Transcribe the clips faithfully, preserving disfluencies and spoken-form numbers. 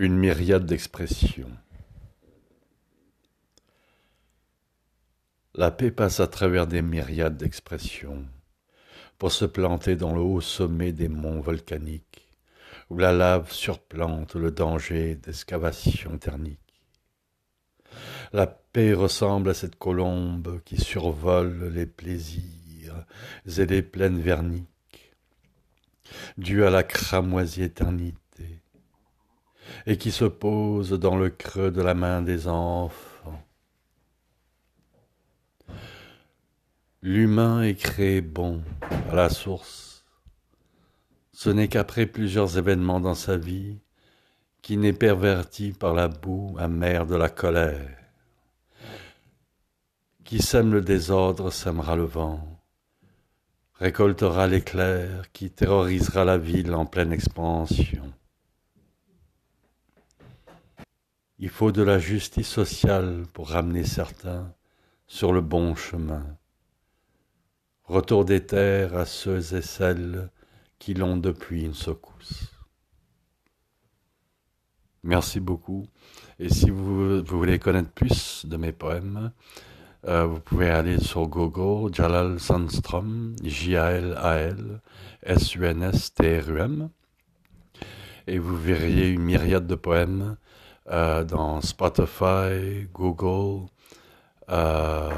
une myriade d'expressions. La paix passe à travers des myriades d'expressions pour se planter dans le haut sommet des monts volcaniques où la lave surplante le danger d'excavation thermique. La paix ressemble à cette colombe qui survole les plaisirs et les plaines verniques due à la cramoisie éternité, et qui se pose dans le creux de la main des enfants. L'humain est créé bon à la source. Ce n'est qu'après plusieurs événements dans sa vie qu'il n'est perverti par la boue amère de la colère. Qui sème le désordre sèmera le vent, récoltera l'éclair qui terrorisera la ville en pleine expansion. Il faut de la justice sociale pour ramener certains sur le bon chemin. Retour des terres à ceux et celles qui l'ont depuis une secousse. Merci beaucoup. Et si vous, vous voulez connaître plus de mes poèmes, Euh, vous pouvez aller sur Google, Jalal Sandstrom, J A L A L S U N S T R U M, et vous verriez une myriade de poèmes euh, dans Spotify, Google, euh,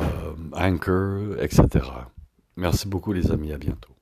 Anchor, et cetera. Merci beaucoup les amis, à bientôt.